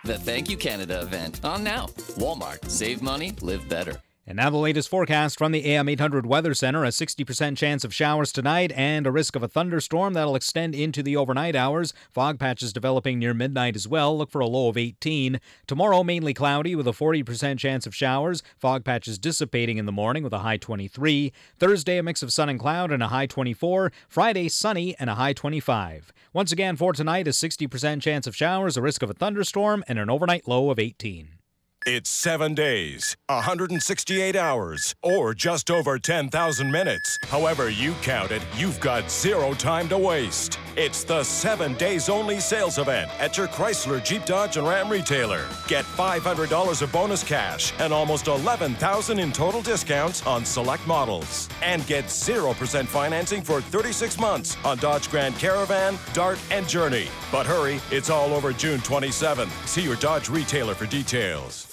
The Thank You Canada event, on now. Walmart, save money, live better. And now the latest forecast from the A M eight hundred Weather Center. A sixty percent chance of showers tonight and a risk of a thunderstorm that'll extend into the overnight hours. Fog patches developing near midnight as well. Look for a low of eighteen. Tomorrow, mainly cloudy with a forty percent chance of showers. Fog patches dissipating in the morning with a high twenty-three. Thursday, a mix of sun and cloud and a high twenty-four. Friday, sunny and a high twenty-five. Once again, for tonight, a sixty percent chance of showers, a risk of a thunderstorm, and an overnight low of eighteen. It's seven days, one hundred sixty-eight hours, or just over ten thousand minutes. However you count it, you've got zero time to waste. It's the seven days only sales event at your Chrysler, Jeep, Dodge, and Ram retailer. Get five hundred dollars of bonus cash and almost eleven thousand dollars in total discounts on select models. And get zero percent financing for thirty-six months on Dodge Grand Caravan, Dart, and Journey. But hurry, it's all over June twenty-seventh. See your Dodge retailer for details.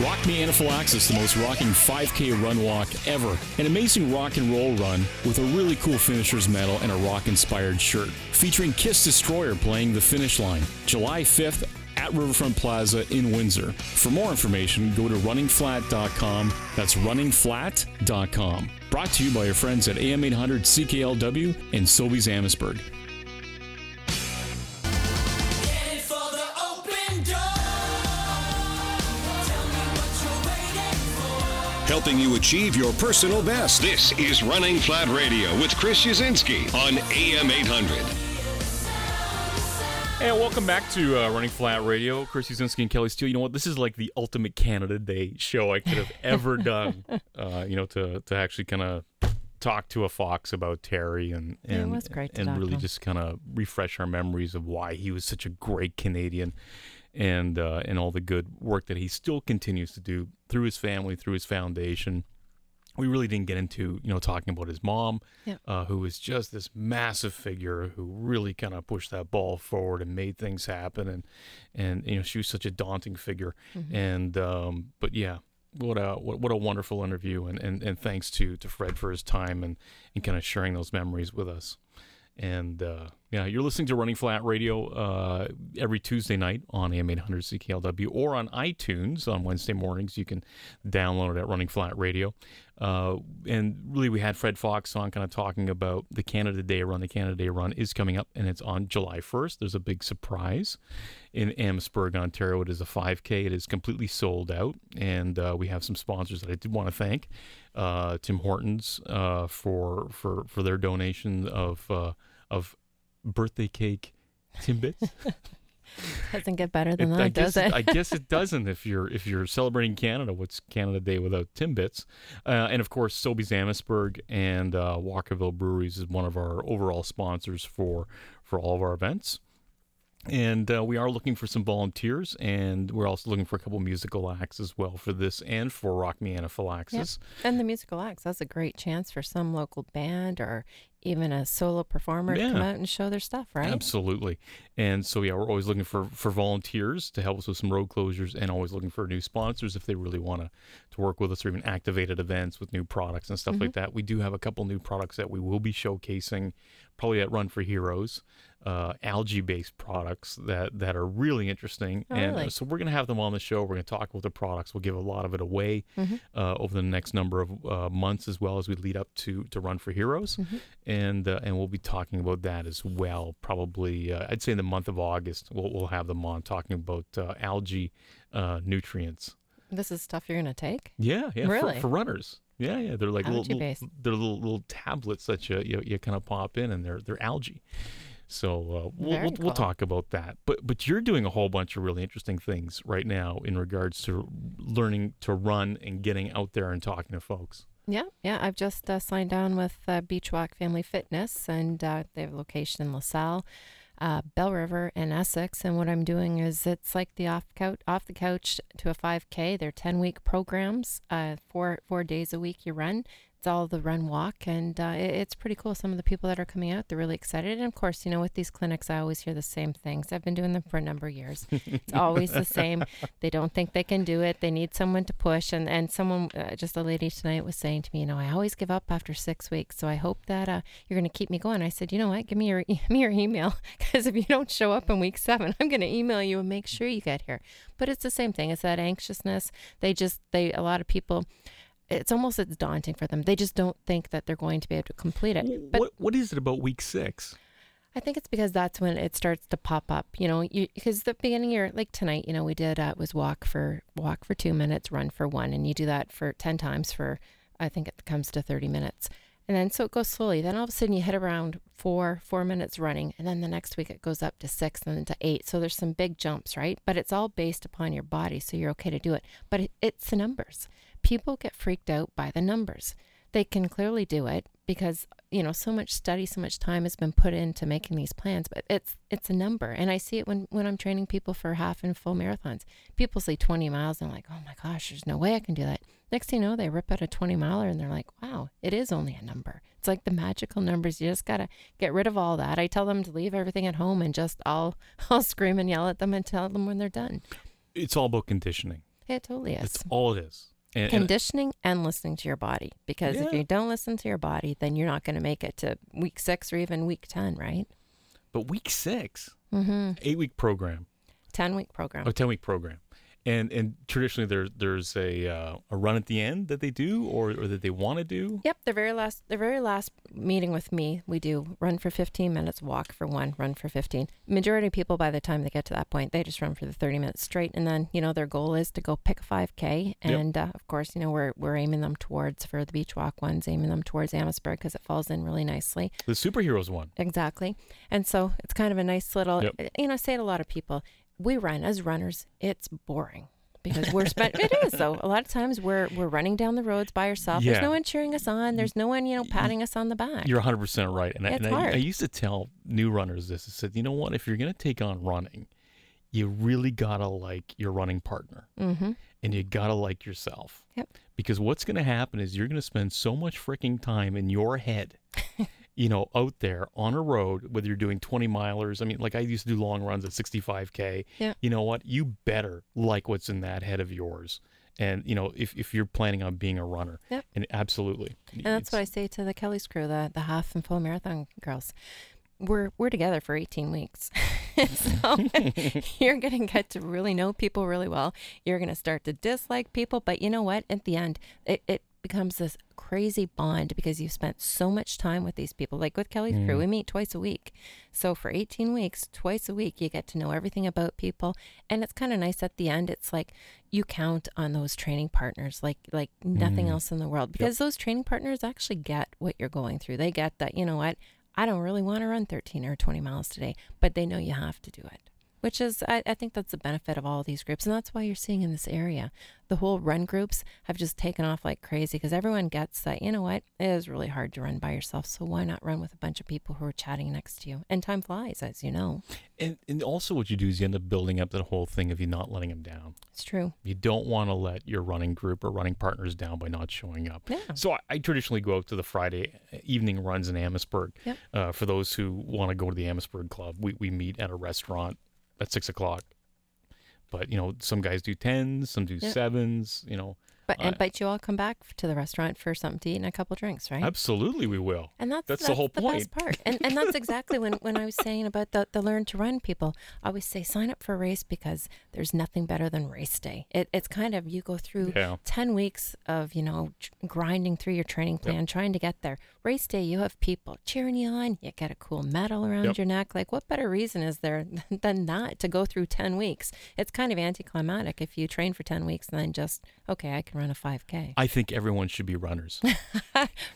Rock Me Anaphylaxis, the most rocking five K run walk ever. An amazing rock and roll run with a really cool finisher's medal and a rock-inspired shirt. Featuring Kiss Destroyer playing the finish line. July fifth at Riverfront Plaza in Windsor. For more information, go to running flat dot com. That's running flat dot com. Brought to you by your friends at A M eight hundred C K L W and Sobeys Amherstburg. Helping you achieve your personal best. This is Running Flat Radio with Chris Yuzinski on A M eight hundred. And welcome back to uh, Running Flat Radio. Chris Yuzinski and Kelly Steele. You know what? This is like the ultimate Canada Day show I could have ever done, uh, you know, to, to actually kind of talk to a Fox about Terry and, and, it was great to and really him. Just kind of refresh our memories of why he was such a great Canadian. And uh, and all the good work that he still continues to do through his family, through his foundation. We really didn't get into, you know, talking about his mom, yep. uh, who was just this massive figure who really kind of pushed that ball forward and made things happen. And, and you know, she was such a daunting figure. Mm-hmm. And um, but, yeah, what a what, what a wonderful interview. And, and, and thanks to, to Fred for his time and, and kind of sharing those memories with us. And, uh, yeah, you're listening to Running Flat Radio uh, every Tuesday night on A M eight hundred C K L W or on iTunes on Wednesday mornings. You can download it at Running Flat Radio. Uh, and really, we had Fred Fox on kind of talking about the Canada Day Run. The Canada Day Run is coming up, and it's on July first. There's a big surprise in Amherstburg, Ontario. It is a five K. It is completely sold out, and uh, we have some sponsors that I did want to thank. Uh, Tim Hortons uh, for for for their donation of uh, of birthday cake Timbits. Doesn't get better than it, that, I does guess, it? I guess it doesn't. If you're if you're celebrating Canada, what's Canada Day without Timbits? Uh, and of course, Sobeys Amherstburg and uh, Walkerville Breweries is one of our overall sponsors for for all of our events. And uh, we are looking for some volunteers, and we're also looking for a couple musical acts as well for this and for Rock Me Anaphylaxis. Yep. And the musical acts, that's a great chance for some local band or even a solo performer yeah. to come out and show their stuff, right? Absolutely. And so, yeah, we're always looking for, for volunteers to help us with some road closures, and always looking for new sponsors if they really want to, to work with us, or even activate at events with new products and stuff mm-hmm. like that. We do have a couple new products that we will be showcasing probably at Run for Heroes, uh, algae-based products that, that are really interesting. Oh, and really? So we're going to have them on the show. We're going to talk about the products. We'll give a lot of it away mm-hmm. uh, over the next number of uh, months, as well as we lead up to, to Run for Heroes. Mm-hmm. And uh, and we'll be talking about that as well. Probably, uh, I'd say in the month of August, we'll, we'll have them on talking about uh, algae uh, nutrients. This is stuff you're going to take? Yeah, yeah, really? for, for runners. Yeah, yeah, they're like little, little, they're little little tablets that you you, you kind of pop in, and they're they're algae. So uh, we'll we'll, cool. we'll talk about that. But but you're doing a whole bunch of really interesting things right now in regards to learning to run and getting out there and talking to folks. Yeah, yeah. I've just uh, signed on with uh, Beachwalk Family Fitness, and uh, they have a location in LaSalle, uh, Bell River, and Essex. And what I'm doing is it's like the off couch, off the couch to a five K. They're ten-week programs, uh, four four days a week you run. It's all the run walk, and uh, it, it's pretty cool. Some of the people that are coming out, they're really excited. And, of course, you know, with these clinics, I always hear the same things. I've been doing them for a number of years. It's always the same. They don't think they can do it. They need someone to push. And, and someone, uh, just a lady tonight was saying to me, you know, I always give up after six weeks, so I hope that uh, you're going to keep me going. I said, you know what, give me your, e- me your email, because if you don't show up in week seven, I'm going to email you and make sure you get here. But it's the same thing. It's that anxiousness. They just, they a lot of people... It's almost it's daunting for them. They just don't think that they're going to be able to complete it. But what what is it about week six? I think it's because that's when it starts to pop up. You know, because the beginning of year, like tonight, you know, we did uh, it was walk for walk for two minutes, run for one, and you do that for ten times for I think it comes to thirty minutes, and then so it goes slowly. Then all of a sudden you hit around four four minutes running, and then the next week it goes up to six, and then to eight. So there's some big jumps, right? But it's all based upon your body, so you're okay to do it. But it, it's the numbers. People get freaked out by the numbers. They can clearly do it because, you know, so much study, so much time has been put into making these plans, but it's it's a number. And I see it when, when I'm training people for half and full marathons. People say twenty miles, and I'm like, oh my gosh, there's no way I can do that. Next thing you know, they rip out a twenty miler, and they're like, wow, it is only a number. It's like the magical numbers. You just got to get rid of all that. I tell them to leave everything at home, and just I'll, I'll scream and yell at them and tell them when they're done. It's all about conditioning. It totally is. It's all it is. And, conditioning and listening to your body, because yeah. if you don't listen to your body, then you're not going to make it to week six or even week ten, right? But week six, mm-hmm. eight week program, ten week program, oh, ten week program, and and traditionally there there's a uh, a run at the end that they do or, or that they want to do. Yep, the very last the very last meeting with me, we do run for fifteen minutes, walk for one, run for fifteen. Majority of people by the time they get to that point, they just run for the thirty minutes straight, and then you know their goal is to go pick a five K. And yep. uh, of course, you know we're we're aiming them towards for the beach walk ones, aiming them towards Amherstburg because it falls in really nicely. The superheroes one, exactly, and so it's kind of a nice little. Yep. You know, I say to a lot of people. We run as runners. It's boring because we're spent. It is though. A lot of times we're we're running down the roads by ourselves. Yeah. There's no one cheering us on. There's no one you know patting us on the back. You're one hundred percent right. And, I, and I, I used to tell new runners this. I said, you know what? If you're gonna take on running, you really gotta like your running partner, mm-hmm. and you gotta like yourself. Yep. Because what's gonna happen is you're gonna spend so much freaking time in your head. You know, out there on a road, whether you're doing twenty milers, I mean, like I used to do long runs at sixty-five K. Yeah. You know what? You better like what's in that head of yours. And, you know, if, if you're planning on being a runner. Yep. And absolutely. And that's what I say to the Kelly's crew, the, the half and full marathon girls. We're we're together for eighteen weeks. So you're going to get to really know people really well. You're going to start to dislike people. But you know what? At the end, it, it becomes this crazy bond because you've spent so much time with these people. Like with Kelly's mm. crew, we meet twice a week. So for eighteen weeks, twice a week, you get to know everything about people. And it's kind of nice at the end. It's like you count on those training partners like like nothing mm. else in the world because yep. those training partners actually get what you're going through. They get that, you know what? I don't really want to run thirteen or twenty miles today, but they know you have to do it. which is, I, I think that's the benefit of all of these groups. And that's why you're seeing in this area, the whole run groups have just taken off like crazy, because everyone gets that, you know what, it is really hard to run by yourself. So why not run with a bunch of people who are chatting next to you? And time flies, as you know. And, and also what you do is you end up building up that whole thing of you not letting them down. It's true. You don't want to let your running group or running partners down by not showing up. Yeah. So I, I traditionally go out to the Friday evening runs in Amherstburg. Yep. Uh, for those who want to go to the Amherstburg Club, we, we meet at a restaurant at six o'clock. But, you know, some guys do tens, some do yep. sevens, you know. But, uh, but you all come back to the restaurant for something to eat and a couple drinks, right? Absolutely we will. And that's, that's, that's the whole the point. Best part. And and that's exactly when, when I was saying about the, the learn to run people. I always say sign up for a race, because there's nothing better than race day. It, it's kind of, you go through yeah. ten weeks of, you know, grinding through your training plan, yep. trying to get there. Race day, you have people cheering you on. You get a cool medal around yep. your neck. Like, what better reason is there than that to go through ten weeks? It's kind of anticlimactic if you train for ten weeks and then just, okay, I can run a five K. I think everyone should be runners.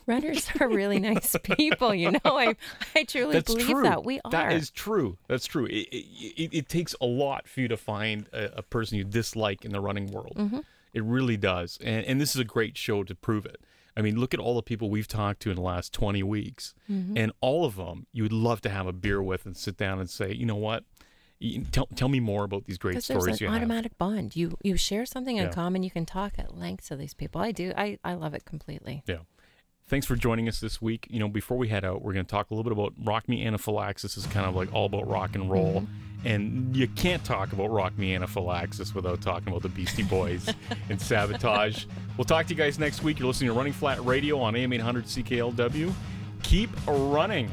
Runners are really nice people, you know. I I truly That's believe true. that. We are. That is true. That's true. It, it, it takes a lot for you to find a, a person you dislike in the running world. Mm-hmm. It really does. And, and this is a great show to prove it. I mean, look at all the people we've talked to in the last twenty weeks. Mm-hmm. And all of them you would love to have a beer with and sit down and say, you know what? Tell, tell me more about these great stories you have. There's an automatic bond. You you share something in yeah. common. You can talk at length to these people. I do. I, I love it completely. Yeah. Thanks for joining us this week. You know, before we head out, we're going to talk a little bit about Rock Me Anaphylaxis. Is kind of like all about rock and roll. Mm-hmm. And you can't talk about Rock Me Anaphylaxis without talking about the Beastie Boys and Sabotage. We'll talk to you guys next week. You're listening to Running Flat Radio on A M eight hundred C K L W. Keep running.